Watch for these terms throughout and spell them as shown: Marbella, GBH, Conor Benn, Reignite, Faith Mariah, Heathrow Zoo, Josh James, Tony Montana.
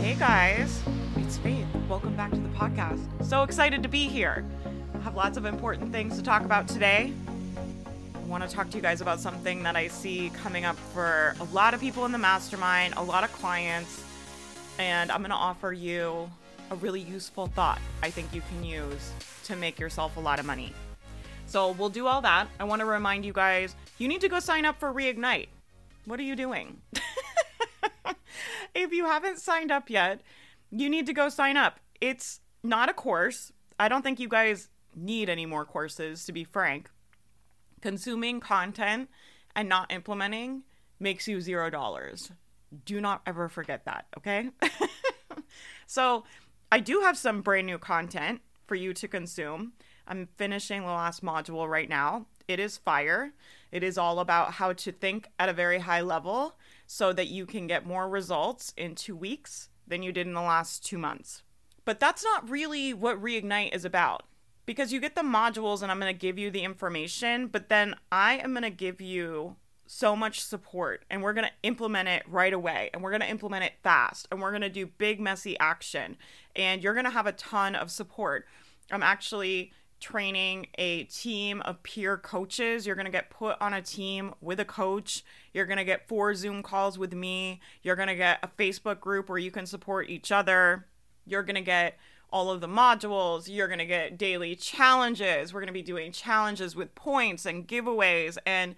Hey guys, it's Faith. Welcome back to the podcast. So excited to be here. I have lots of important things to talk about today. I want to talk to you guys about something that I see coming up for a lot of people in the mastermind, a lot of clients, and I'm going to offer you a really useful thought I think you can use to make yourself a lot of money. So we'll do all that. I want to remind you guys, you need to go sign up for Reignite. What are you doing? If you haven't signed up yet, you need to go sign up. It's not a course. I don't think you guys need any more courses, to be frank. Consuming content and not implementing makes you $0. Do not ever forget that, okay? So I do have some brand new content for you to consume. I'm finishing the last module right now. It is fire. It is all about how to think at a very high level so that you can get more results in 2 weeks than you did in the last 2 months. But that's not really what Reignite is about, because you get the modules and I'm going to give you the information, but then I am going to give you so much support and we're going to implement it right away and we're going to implement it fast and we're going to do big, messy action and you're going to have a ton of support. I'm actually training a team of peer coaches. You're going to get put on a team with a coach. You're going to get 4 Zoom calls with me. You're going to get a Facebook group where you can support each other. You're going to get all of the modules. You're going to get daily challenges. We're going to be doing challenges with points and giveaways. And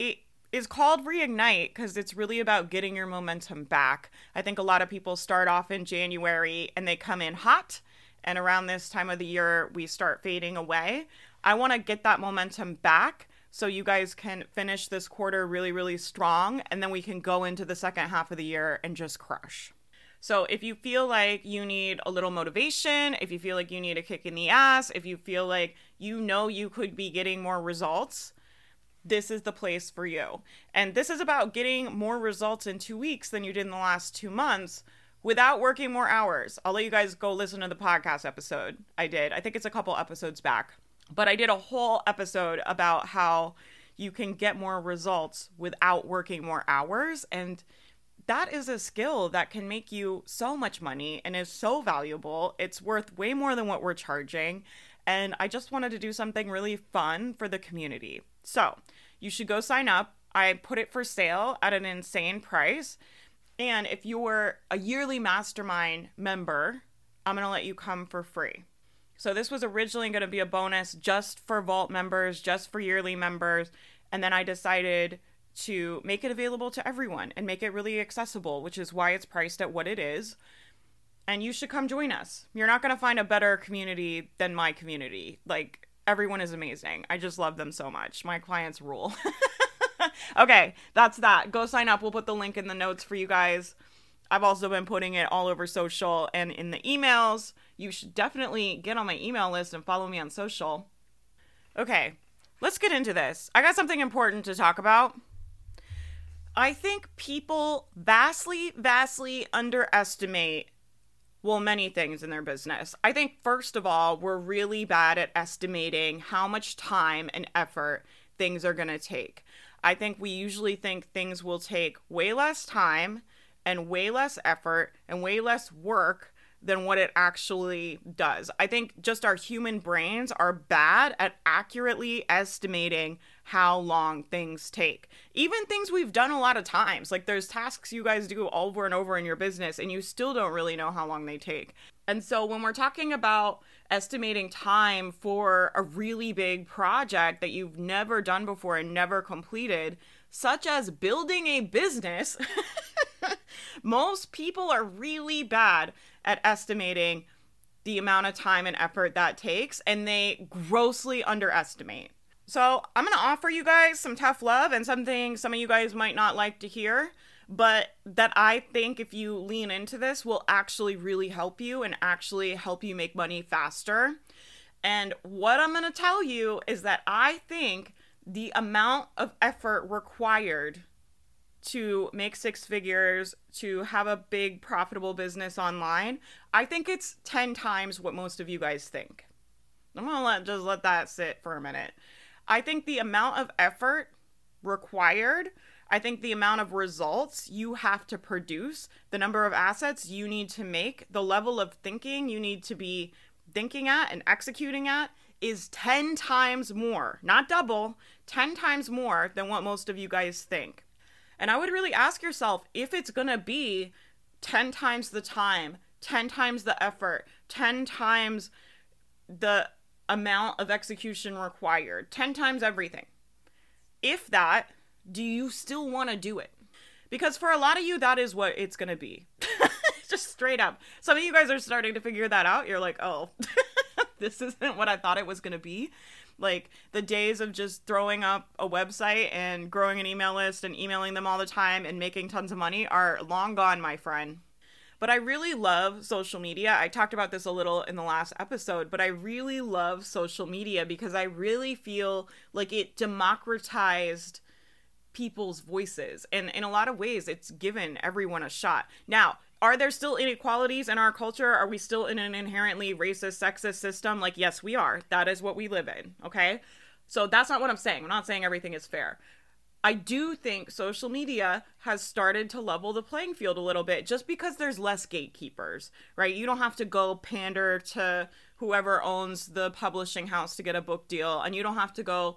it is called Reignite because it's really about getting your momentum back. I think a lot of people start off in January and they come in hot. And around this time of the year, we start fading away. I want to get that momentum back so you guys can finish this quarter really, really strong. And then we can go into the second half of the year and just crush. So if you feel like you need a little motivation, if you feel like you need a kick in the ass, if you feel like you know you could be getting more results, this is the place for you. And this is about getting more results in 2 weeks than you did in the last 2 months without working more hours. I'll let you guys go listen to the podcast episode I did. I think it's a couple episodes back, but I did a whole episode about how you can get more results without working more hours. And that is a skill that can make you so much money and is so valuable. It's worth way more than what we're charging. And I just wanted to do something really fun for the community. So you should go sign up. I put it for sale at an insane price. And if you're a yearly mastermind member, I'm going to let you come for free. So this was originally going to be a bonus just for Vault members, just for yearly members. And then I decided to make it available to everyone and make it really accessible, which is why it's priced at what it is. And you should come join us. You're not going to find a better community than my community. Like, everyone is amazing. I just love them so much. My clients rule. Okay, that's that. Go sign up. We'll put the link in the notes for you guys. I've also been putting it all over social and in the emails. You should definitely get on my email list and follow me on social. Okay, let's get into this. I got something important to talk about. I think people vastly underestimate, well, many things in their business. I think, first of all, we're really bad at estimating how much time and effort things are going to take. I think we usually think things will take way less time and way less effort and way less work than what it actually does. I think just our human brains are bad at accurately estimating how long things take. Even things we've done a lot of times, like there's tasks you guys do over and over in your business and you still don't really know how long they take. And so when we're talking about estimating time for a really big project that you've never done before and never completed, such as building a business, most people are really bad at estimating the amount of time and effort that takes, and they grossly underestimate. So I'm going to offer you guys some tough love and something some of you guys might not like to hear, but that I think if you lean into this will actually really help you and actually help you make money faster. And what I'm going to tell you is that I think the amount of effort required to make 6 figures, to have a big profitable business online, I think it's 10 times what most of you guys think. I'm going to let that sit for a minute. I think the amount of effort required I think the amount of results you have to produce, the number of assets you need to make, the level of thinking you need to be thinking at and executing at is 10 times more, not double, 10 times more than what most of you guys think. And I would really ask yourself, if it's going to be 10 times the time, 10 times the effort, 10 times the amount of execution required, 10 times everything, if that, do you still want to do it? Because for a lot of you, that is what it's going to be. Just straight up. Some of you guys are starting to figure that out. You're like, oh, this isn't what I thought it was going to be. Like the days of just throwing up a website and growing an email list and emailing them all the time and making tons of money are long gone, my friend. But I really love social media. I talked about this a little in the last episode, but I really love social media because I really feel like it democratized people's voices. And in a lot of ways, it's given everyone a shot. Now, are there still inequalities in our culture? Are we still in an inherently racist, sexist system? Like, yes, we are. That is what we live in, okay? So that's not what I'm saying. I'm not saying everything is fair. I do think social media has started to level the playing field a little bit just because there's less gatekeepers, right? You don't have to go pander to whoever owns the publishing house to get a book deal, and you don't have to go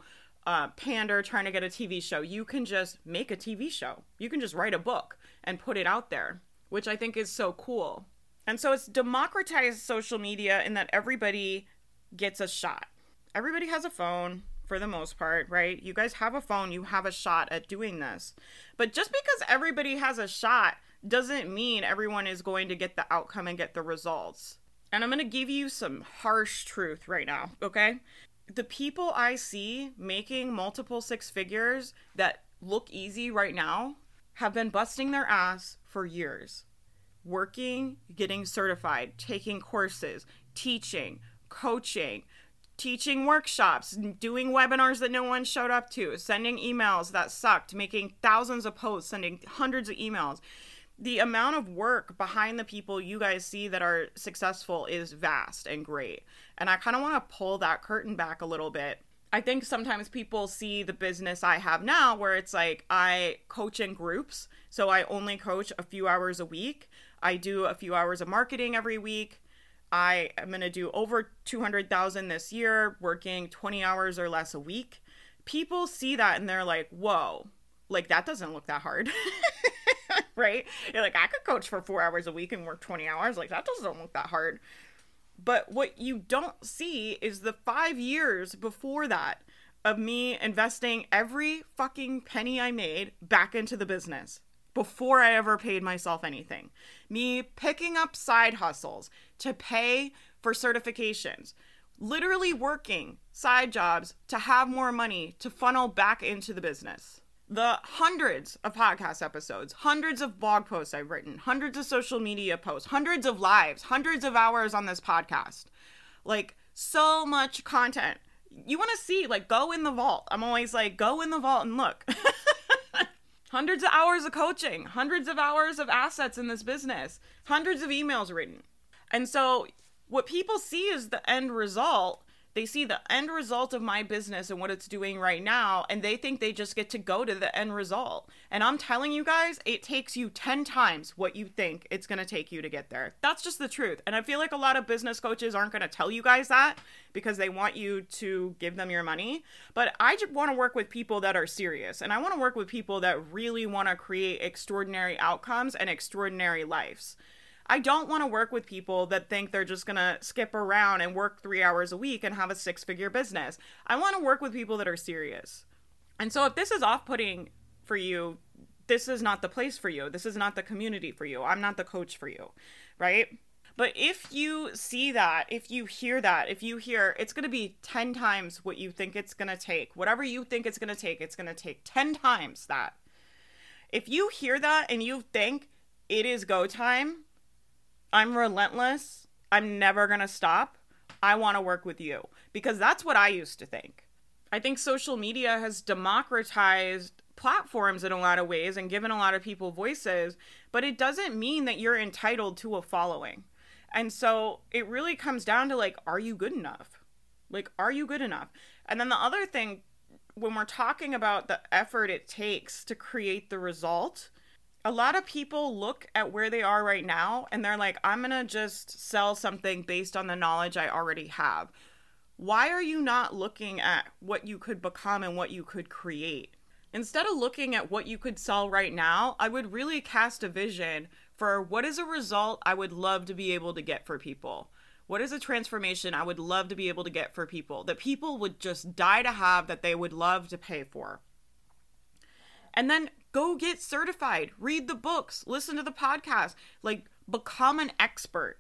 pander trying to get a TV show. You can just make a TV show. You can just write a book and put it out there, which I think is so cool. And so it's democratized social media in that everybody gets a shot. Everybody has a phone for the most part, right? You guys have a phone, you have a shot at doing this. But just because everybody has a shot doesn't mean everyone is going to get the outcome and get the results. And I'm going to give you some harsh truth right now, okay? The people I see making multiple six figures that look easy right now have been busting their ass for years, working, getting certified, taking courses, teaching, coaching, teaching workshops, doing webinars that no one showed up to, sending emails that sucked, making thousands of posts, sending hundreds of emails. The amount of work behind the people you guys see that are successful is vast and great. And I kind of want to pull that curtain back a little bit. I think sometimes people see the business I have now where it's like I coach in groups. So I only coach a few hours a week. I do a few hours of marketing every week. I am going to do over 200,000 this year, working 20 hours or less a week. People see that and they're like, whoa, like that doesn't look that hard, right? You're like, I could coach for 4 hours a week and work 20 hours. Like that doesn't look that hard. But what you don't see is the 5 years before that of me investing every fucking penny I made back into the business before I ever paid myself anything. Me picking up side hustles to pay for certifications, literally working side jobs to have more money to funnel back into the business. The hundreds of podcast episodes, hundreds of blog posts I've written, hundreds of social media posts, hundreds of lives, hundreds of hours on this podcast. Like so much content. You want to see, like, go in the vault. I'm always like, go in the vault and look. Hundreds of hours of coaching, hundreds of hours of assets in this business, hundreds of emails written. And so what people see is the end result. They see the end result of my business and what it's doing right now, and they think they just get to go to the end result. And I'm telling you guys, it takes you 10 times what you think it's going to take you to get there. That's just the truth. And I feel like a lot of business coaches aren't going to tell you guys that because they want you to give them your money. But I just want to work with people that are serious, and I want to work with people that really want to create extraordinary outcomes and extraordinary lives. I don't want to work with people that think they're just going to skip around and work 3 hours a week and have a six-figure business. I want to work with people that are serious. And so if this is off-putting for you, this is not the place for you. This is not the community for you. I'm not the coach for you, right? But if you see that, if you hear that, if you hear it's going to be 10 times what you think it's going to take, whatever you think it's going to take 10 times that. If you hear that and you think it is go time, I'm relentless. I'm never going to stop. I want to work with you because that's what I used to think. I think social media has democratized platforms in a lot of ways and given a lot of people voices, but it doesn't mean that you're entitled to a following. And so it really comes down to, like, are you good enough? Like, are you good enough? And then the other thing when we're talking about the effort it takes to create the result, a lot of people look at where they are right now and they're like, I'm going to just sell something based on the knowledge I already have. Why are you not looking at what you could become and what you could create? Instead of looking at what you could sell right now, I would really cast a vision for what is a result I would love to be able to get for people. What is a transformation I would love to be able to get for people that people would just die to have, that they would love to pay for? And then go get certified, read the books, listen to the podcast, like become an expert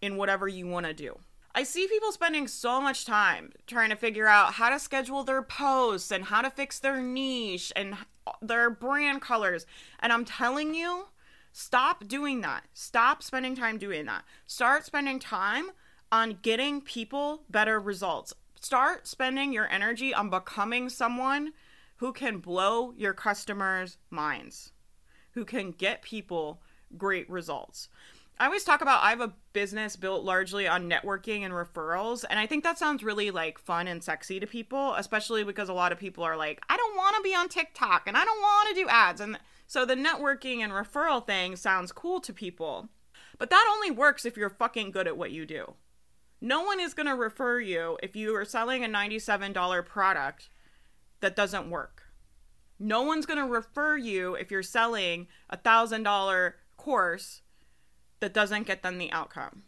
in whatever you want to do. I see people spending so much time trying to figure out how to schedule their posts and how to fix their niche and their brand colors. And I'm telling you, stop doing that. Stop spending time doing that. Start spending time on getting people better results. Start spending your energy on becoming someone who can blow your customers' minds, who can get people great results. I always talk about I have a business built largely on networking and referrals. And I think that sounds really like fun and sexy to people, especially because a lot of people are like, I don't want to be on TikTok and I don't want to do ads. And so the networking and referral thing sounds cool to people. But that only works if you're fucking good at what you do. No one is going to refer you if you are selling a $97 product that doesn't work. No one's going to refer you if you're selling a $1,000 course that doesn't get them the outcome.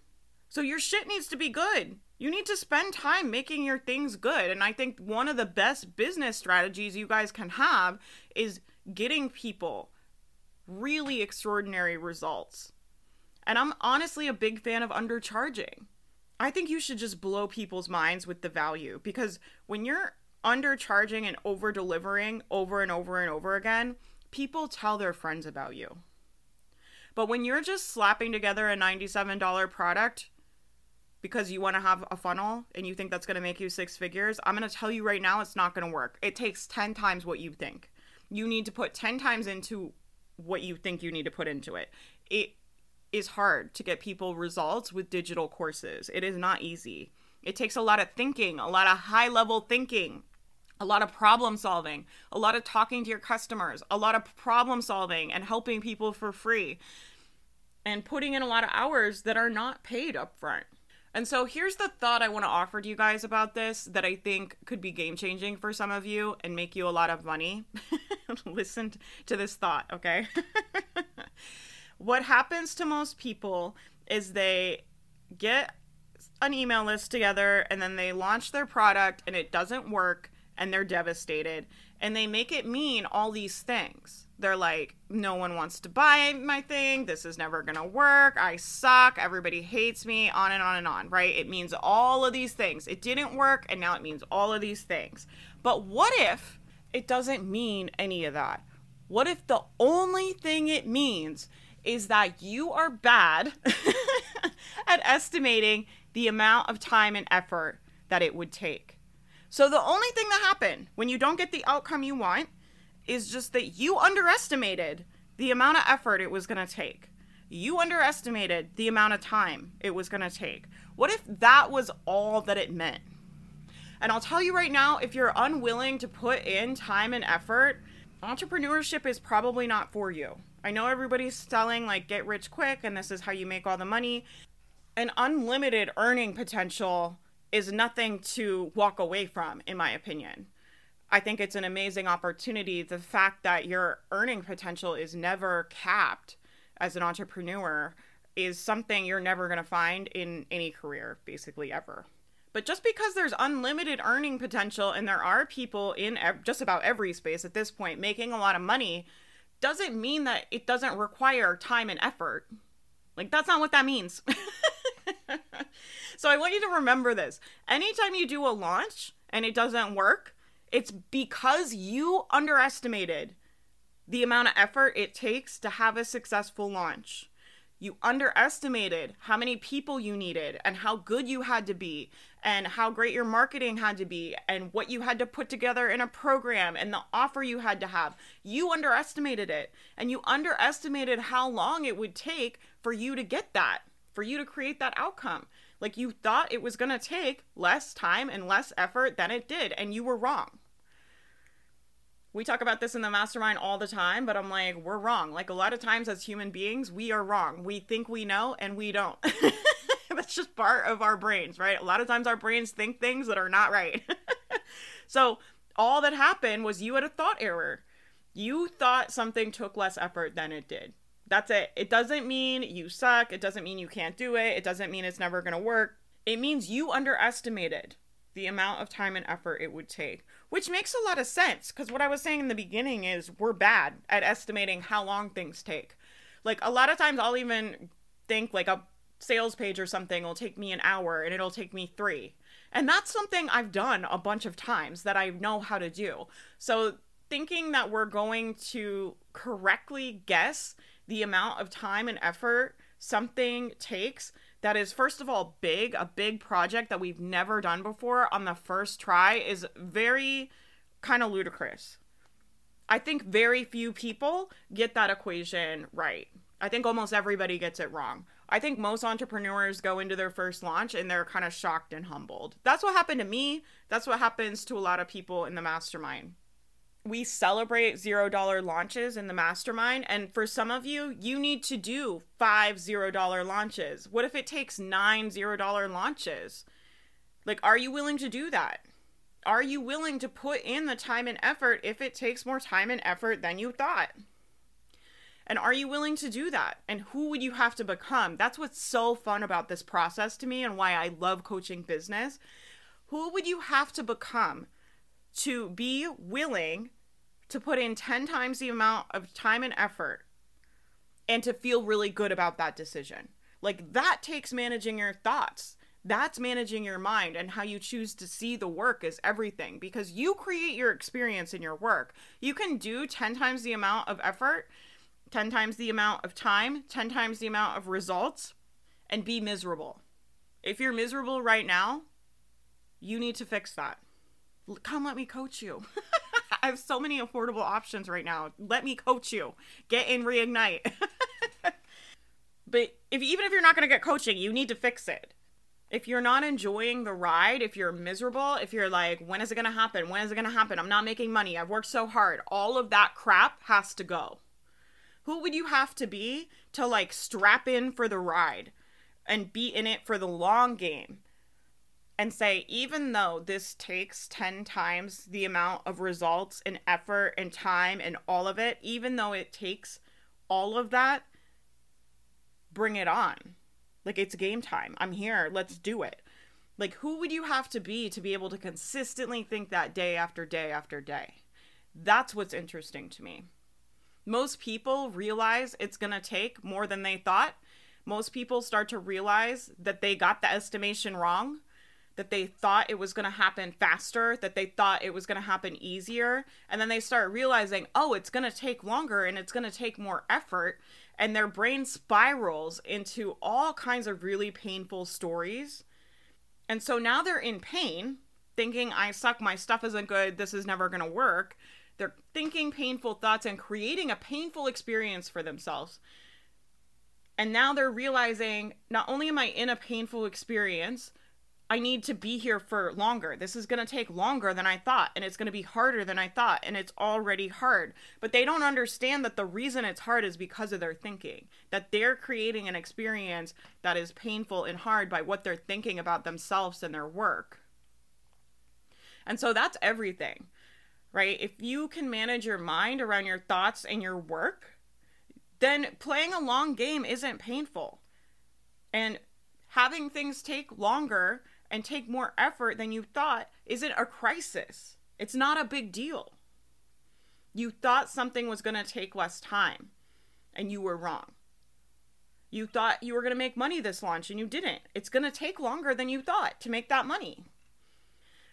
So your shit needs to be good. You need to spend time making your things good. And I think one of the best business strategies you guys can have is getting people really extraordinary results. And I'm honestly a big fan of undercharging. I think you should just blow people's minds with the value, because when you're undercharging and over-delivering over and over and over again, people tell their friends about you. But when you're just slapping together a $97 product because you want to have a funnel and you think that's going to make you six figures, I'm going to tell you right now, it's not going to work. It takes 10 times what you think. You need to put 10 times into what you think you need to put into it. It is hard to get people results with digital courses. It is not easy. It takes a lot of thinking, a lot of high-level thinking, a lot of problem solving, a lot of talking to your customers, a lot of problem solving and helping people for free, and putting in a lot of hours that are not paid up front. And so here's the thought I want to offer to you guys about this that I think could be game-changing for some of you and make you a lot of money. Listen to this thought, okay? What happens to most people is they get an email list together and then they launch their product and it doesn't work. And they're devastated, and they make it mean all these things. They're like, no one wants to buy my thing. This is never going to work. I suck. Everybody hates me, on and on and on, right? It means all of these things. It didn't work, and now it means all of these things. But what if it doesn't mean any of that? What if the only thing it means is that you are bad at estimating the amount of time and effort that it would take? So the only thing that happened when you don't get the outcome you want is just that you underestimated the amount of effort it was going to take. You underestimated the amount of time it was going to take. What if that was all that it meant? And I'll tell you right now, if you're unwilling to put in time and effort, entrepreneurship is probably not for you. I know everybody's selling like get rich quick and this is how you make all the money. An unlimited earning potential is nothing to walk away from, in my opinion. I think it's an amazing opportunity. The fact that your earning potential is never capped as an entrepreneur is something you're never going to find in any career, basically ever. But just because there's unlimited earning potential and there are people in just about every space at this point making a lot of money doesn't mean that it doesn't require time and effort. Like, that's not what that means. So I want you to remember this. Anytime you do a launch and it doesn't work, it's because you underestimated the amount of effort it takes to have a successful launch. You underestimated how many people you needed and how good you had to be and how great your marketing had to be and what you had to put together in a program and the offer you had to have. You underestimated it, and you underestimated how long it would take for you to get that, for you to create that outcome. Like, you thought it was going to take less time and less effort than it did, and you were wrong. We talk about this in the mastermind all the time, but I'm like, we're wrong. Like, a lot of times as human beings, we are wrong. We think we know and we don't. That's just part of our brains, right? A lot of times our brains think things that are not right. So all that happened was you had a thought error. You thought something took less effort than it did. That's it. It doesn't mean you suck. It doesn't mean you can't do it. It doesn't mean it's never going to work. It means you underestimated the amount of time and effort it would take, which makes a lot of sense. Because what I was saying in the beginning is we're bad at estimating how long things take. Like, a lot of times I'll even think like a sales page or something will take me an hour and it'll take me 3. And that's something I've done a bunch of times that I know how to do. So thinking that we're going to correctly guess the amount of time and effort something takes that is, first of all, big, a big project that we've never done before on the first try is very kind of ludicrous. I think very few people get that equation right. I think almost everybody gets it wrong. I think most entrepreneurs go into their first launch and they're kind of shocked and humbled. That's what happened to me. That's what happens to a lot of people in the mastermind. We celebrate $0 launches in the mastermind. And for some of you, you need to do 5 $0 launches. What if it takes 9 $0 launches? Like, are you willing to do that? Are you willing to put in the time and effort if it takes more time and effort than you thought? And are you willing to do that? And who would you have to become? That's what's so fun about this process to me and why I love coaching business. Who would you have to become to be willing to put in 10 times the amount of time and effort and to feel really good about that decision? Like, that takes managing your thoughts. That's managing your mind, and how you choose to see the work is everything, because you create your experience in your work. You can do 10 times the amount of effort, 10 times the amount of time, 10 times the amount of results, and be miserable. If you're miserable right now, you need to fix that. Come let me coach you. I have so many affordable options right now. Let me coach you. Get in Reignite. But even if you're not going to get coaching, you need to fix it. If you're not enjoying the ride, if you're miserable, if you're like, when is it going to happen? When is it going to happen? I'm not making money. I've worked so hard. All of that crap has to go. Who would you have to be to, like, strap in for the ride and be in it for the long game and say, even though this takes 10 times the amount of results and effort and time and all of it, even though it takes all of that, bring it on. Like, it's game time. I'm here. Let's do it. Like, who would you have to be able to consistently think that day after day after day? That's what's interesting to me. Most people realize it's going to take more than they thought. Most people start to realize that they got the estimation wrong, that they thought it was going to happen faster, that they thought it was going to happen easier. And then they start realizing, oh, it's going to take longer and it's going to take more effort. And their brain spirals into all kinds of really painful stories. And so now they're in pain, thinking, I suck, my stuff isn't good, this is never going to work. They're thinking painful thoughts and creating a painful experience for themselves. And now they're realizing, not only am I in a painful experience, I need to be here for longer. This is going to take longer than I thought, and it's going to be harder than I thought, and it's already hard. But they don't understand that the reason it's hard is because of their thinking, that they're creating an experience that is painful and hard by what they're thinking about themselves and their work. And so that's everything. Right? If you can manage your mind around your thoughts and your work, then playing a long game isn't painful. And having things take longer and take more effort than you thought isn't a crisis. It's not a big deal. You thought something was going to take less time, and you were wrong. You thought you were going to make money this launch, and you didn't. It's going to take longer than you thought to make that money.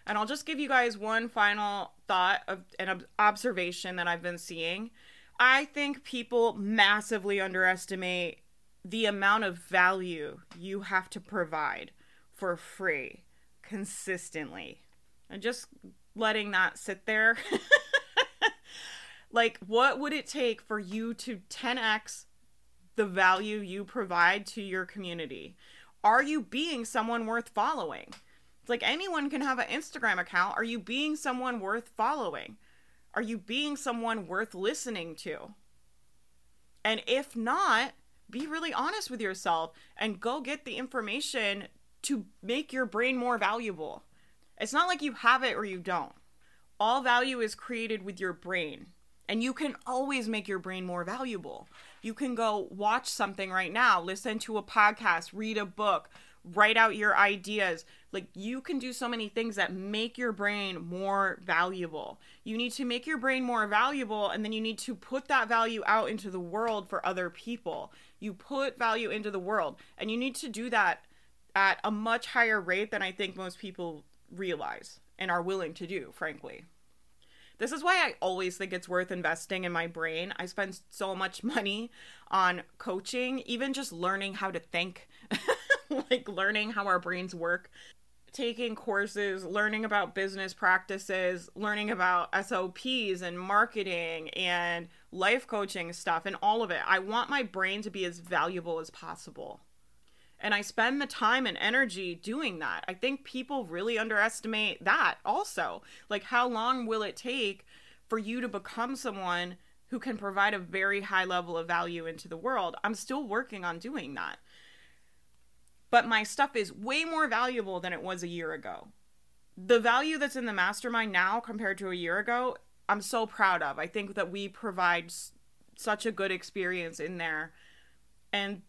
And I'll just give you guys one final thought of an observation that I've been seeing. I think people massively underestimate the amount of value you have to provide for free, consistently. And just letting that sit there. Like, what would it take for you to 10x the value you provide to your community? Are you being someone worth following? Like, anyone can have an Instagram account. Are you being someone worth following? Are you being someone worth listening to? And if not, be really honest with yourself and go get the information to make your brain more valuable. It's not like you have it or you don't. All value is created with your brain, and you can always make your brain more valuable. You can go watch something right now, listen to a podcast, read a book, write out your ideas. Like, you can do so many things that make your brain more valuable. You need to make your brain more valuable, and then you need to put that value out into the world for other people. You put value into the world, and you need to do that at a much higher rate than I think most people realize and are willing to do, frankly. This is why I always think it's worth investing in my brain. I spend so much money on coaching, even just learning how to think, like learning how our brains work, taking courses, learning about business practices, learning about SOPs and marketing and life coaching stuff and all of it. I want my brain to be as valuable as possible. And I spend the time and energy doing that. I think people really underestimate that also. Like, how long will it take for you to become someone who can provide a very high level of value into the world? I'm still working on doing that. But my stuff is way more valuable than it was a year ago. The value that's in the mastermind now compared to a year ago, I'm so proud of. I think that we provide such a good experience in there. And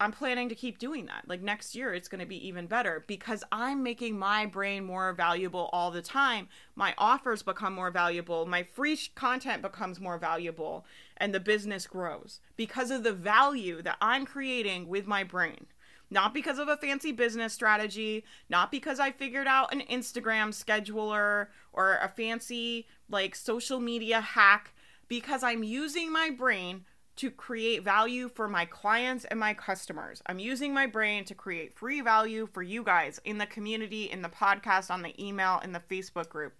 I'm planning to keep doing that. Like, next year, it's going to be even better because I'm making my brain more valuable all the time. My offers become more valuable. My free content becomes more valuable, and the business grows because of the value that I'm creating with my brain. Not because of a fancy business strategy, not because I figured out an Instagram scheduler or a fancy like social media hack, because I'm using my brain to create value for my clients and my customers. I'm using my brain to create free value for you guys in the community, in the podcast, on the email, in the Facebook group.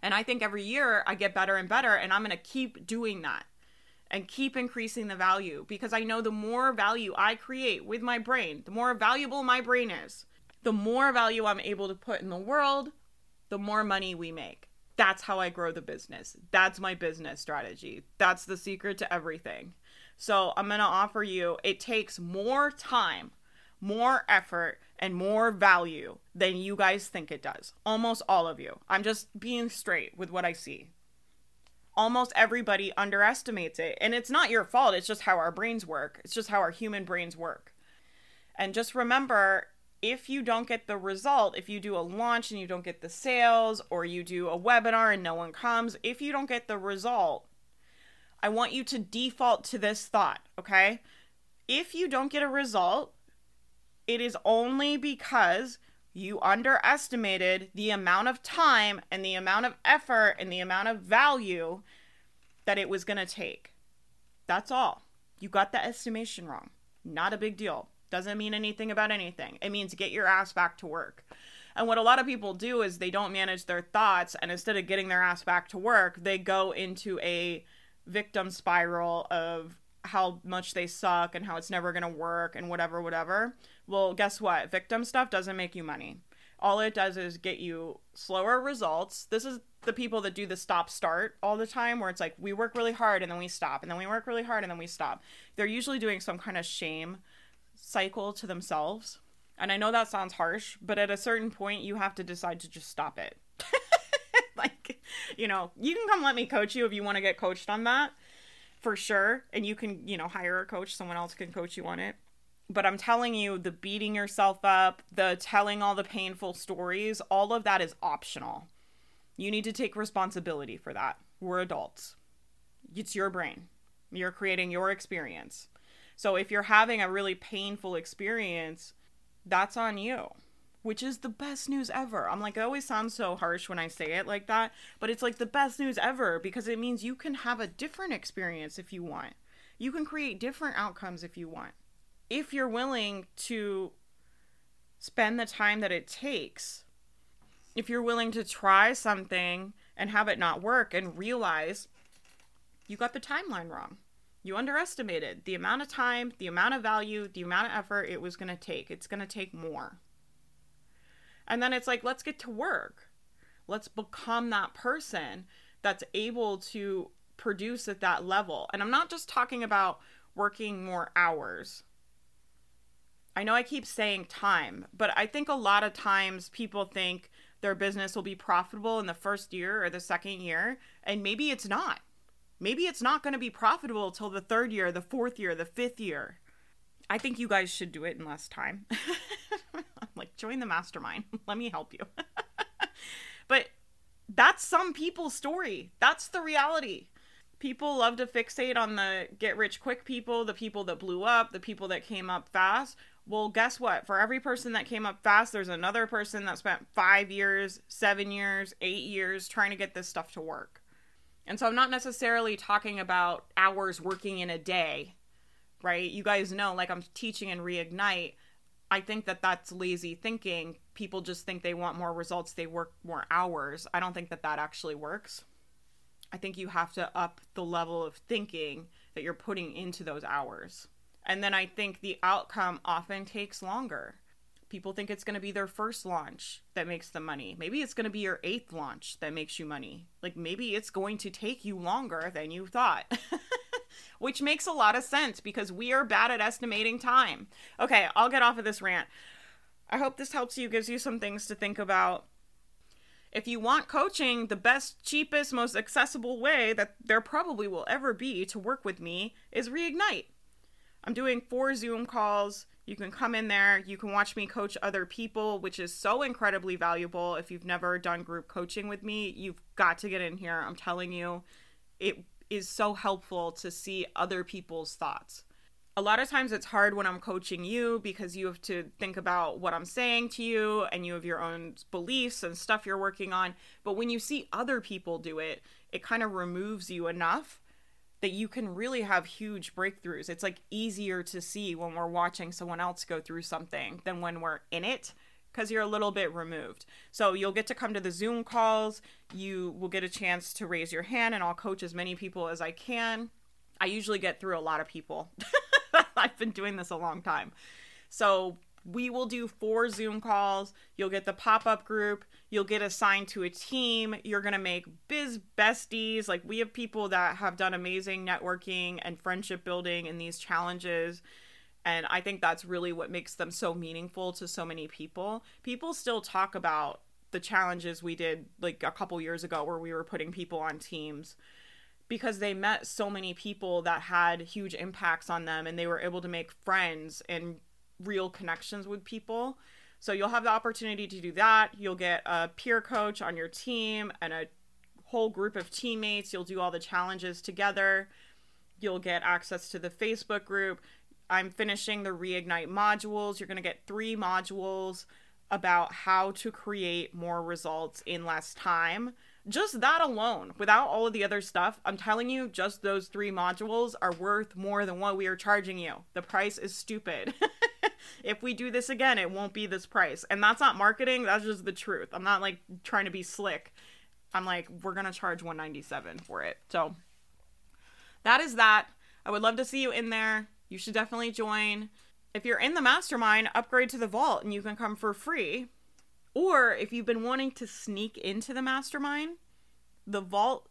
And I think every year I get better and better, and I'm going to keep doing that and keep increasing the value because I know the more value I create with my brain, the more valuable my brain is, the more value I'm able to put in the world, the more money we make. That's how I grow the business. That's my business strategy. That's the secret to everything. So I'm going to offer you, it takes more time, more effort, and more value than you guys think it does. Almost all of you. I'm just being straight with what I see. Almost everybody underestimates it. And it's not your fault. It's just how our brains work. It's just how our human brains work. And just remember, if you don't get the result, if you do a launch and you don't get the sales, or you do a webinar and no one comes, if you don't get the result, I want you to default to this thought, okay? If you don't get a result, it is only because you underestimated the amount of time and the amount of effort and the amount of value that it was going to take. That's all. You got the estimation wrong. Not a big deal. Doesn't mean anything about anything. It means get your ass back to work. And what a lot of people do is they don't manage their thoughts, and instead of getting their ass back to work, they go into a victim spiral of how much they suck and how it's never going to work and whatever. Well, guess what? Victim stuff doesn't make you money. All it does is get you slower results. This is the people that do the stop-start all the time, where it's like, we work really hard and then we stop, and then we work really hard and then we stop. They're usually doing some kind of shame cycle to themselves. And I know that sounds harsh, but at a certain point you have to decide to just stop it. Like, you know, you can come let me coach you if you want to get coached on that, for sure. And you can, you know, hire a coach, someone else can coach you on it. But I'm telling you, the beating yourself up, the telling all the painful stories, all of that is optional. You need to take responsibility for that. We're adults. It's your brain. You're creating your experience. So if you're having a really painful experience, that's on you, which is the best news ever. I'm like, it always sounds so harsh when I say it like that, but it's like the best news ever because it means you can have a different experience if you want. You can create different outcomes if you want. If you're willing to spend the time that it takes, if you're willing to try something and have it not work and realize you got the timeline wrong. You underestimated the amount of time, the amount of value, the amount of effort it was going to take. It's going to take more. And then it's like, let's get to work. Let's become that person that's able to produce at that level. And I'm not just talking about working more hours. I know I keep saying time, but I think a lot of times people think their business will be profitable in the first year or the second year, and maybe it's not. Maybe it's not going to be profitable till the third year, the fourth year, the fifth year. I think you guys should do it in less time. I'm like, join the mastermind. Let me help you. But that's some people's story. That's the reality. People love to fixate on the get rich quick people, the people that blew up, the people that came up fast. Well, guess what? For every person that came up fast, there's another person that spent 5 years, 7 years, 8 years trying to get this stuff to work. And so I'm not necessarily talking about hours working in a day, right? You guys know, like I'm teaching in Reignite. I think that that's lazy thinking. People just think they want more results. They work more hours. I don't think that that actually works. I think you have to up the level of thinking that you're putting into those hours. And then I think the outcome often takes longer. People think it's going to be their first launch that makes them money. Maybe it's going to be your 8th launch that makes you money. Like maybe it's going to take you longer than you thought, which makes a lot of sense because we are bad at estimating time. Okay, I'll get off of this rant. I hope this helps you, gives you some things to think about. If you want coaching, the best, cheapest, most accessible way that there probably will ever be to work with me is Reignite. I'm doing 4 Zoom calls. You can come in there. You can watch me coach other people, which is so incredibly valuable. If you've never done group coaching with me, you've got to get in here. I'm telling you, it is so helpful to see other people's thoughts. A lot of times it's hard when I'm coaching you because you have to think about what I'm saying to you and you have your own beliefs and stuff you're working on. But when you see other people do it, it kind of removes you enough that you can really have huge breakthroughs. It's like easier to see when we're watching someone else go through something than when we're in it because you're a little bit removed. So you'll get to come to the Zoom calls. You will get a chance to raise your hand and I'll coach as many people as I can. I usually get through a lot of people. I've been doing this a long time. So we will do 4 Zoom calls. You'll get the pop-up group. You'll get assigned to a team. You're going to make biz besties. Like we have people that have done amazing networking and friendship building in these challenges. And I think that's really what makes them so meaningful to so many people. People still talk about the challenges we did like a couple years ago where we were putting people on teams, because they met so many people that had huge impacts on them and they were able to make friends and real connections with people. So you'll have the opportunity to do that. You'll get a peer coach on your team and a whole group of teammates. You'll do all the challenges together. You'll get access to the Facebook group. I'm finishing the Reignite modules. You're going to get 3 modules about how to create more results in less time. Just that alone, without all of the other stuff, I'm telling you, just those 3 modules are worth more than what we are charging you. The price is stupid. If we do this again, it won't be this price. And that's not marketing. That's just the truth. I'm not like trying to be slick. I'm like, we're going to charge $197 for it. So that is that. I would love to see you in there. You should definitely join. If you're in the mastermind, upgrade to the vault and you can come for free. Or if you've been wanting to sneak into the mastermind, the vault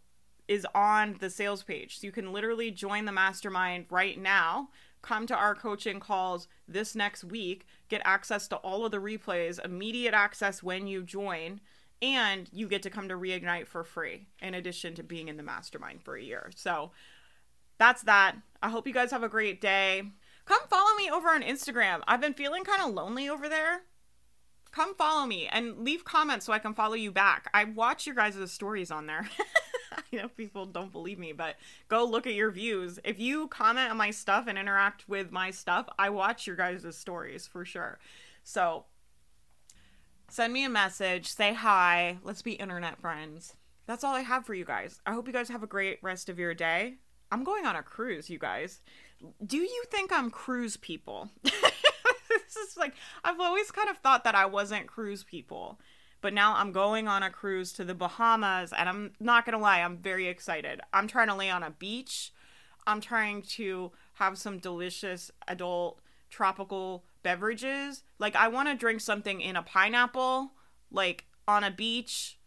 is on the sales page. So you can literally join the mastermind right now, come to our coaching calls this next week, get access to all of the replays, immediate access when you join, and you get to come to Reignite for free in addition to being in the mastermind for a year. So that's that. I hope you guys have a great day. Come follow me over on Instagram. I've been feeling kind of lonely over there. Come follow me and leave comments so I can follow you back. I watch your guys' stories on there. I know people don't believe me, but go look at your views. If you comment on my stuff and interact with my stuff, I watch your guys' stories for sure. So send me a message, say hi. Let's be internet friends. That's all I have for you guys. I hope you guys have a great rest of your day. I'm going on a cruise, you guys. Do you think I'm cruise people? This is like, I've always kind of thought that I wasn't cruise people, but now I'm going on a cruise to the Bahamas and I'm not going to lie. I'm very excited. I'm trying to lay on a beach. I'm trying to have some delicious adult tropical beverages. Like I want to drink something in a pineapple, like on a beach.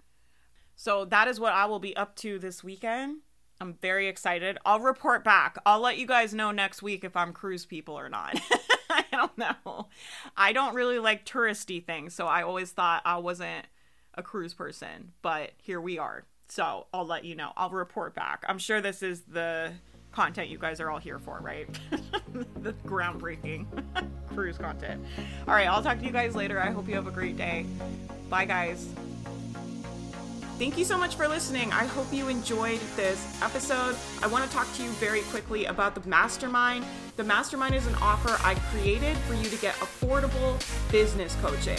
So that is what I will be up to this weekend. I'm very excited. I'll report back. I'll let you guys know next week if I'm cruise people or not. I don't know. I don't really like touristy things, so I always thought I wasn't a cruise person, but here we are. So I'll let you know. I'll report back. I'm sure this is the content you guys are all here for, right? The groundbreaking cruise content. All right, I'll talk to you guys later. I hope you have a great day. Bye, guys. Thank you so much for listening. I hope you enjoyed this episode. I want to talk to you very quickly about the Mastermind. The Mastermind is an offer I created for you to get affordable business coaching.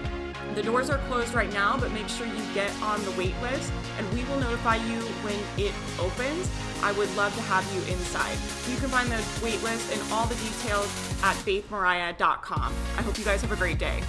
The doors are closed right now, but make sure you get on the wait list and we will notify you when it opens. I would love to have you inside. You can find the wait list and all the details at faithmariah.com. I hope you guys have a great day.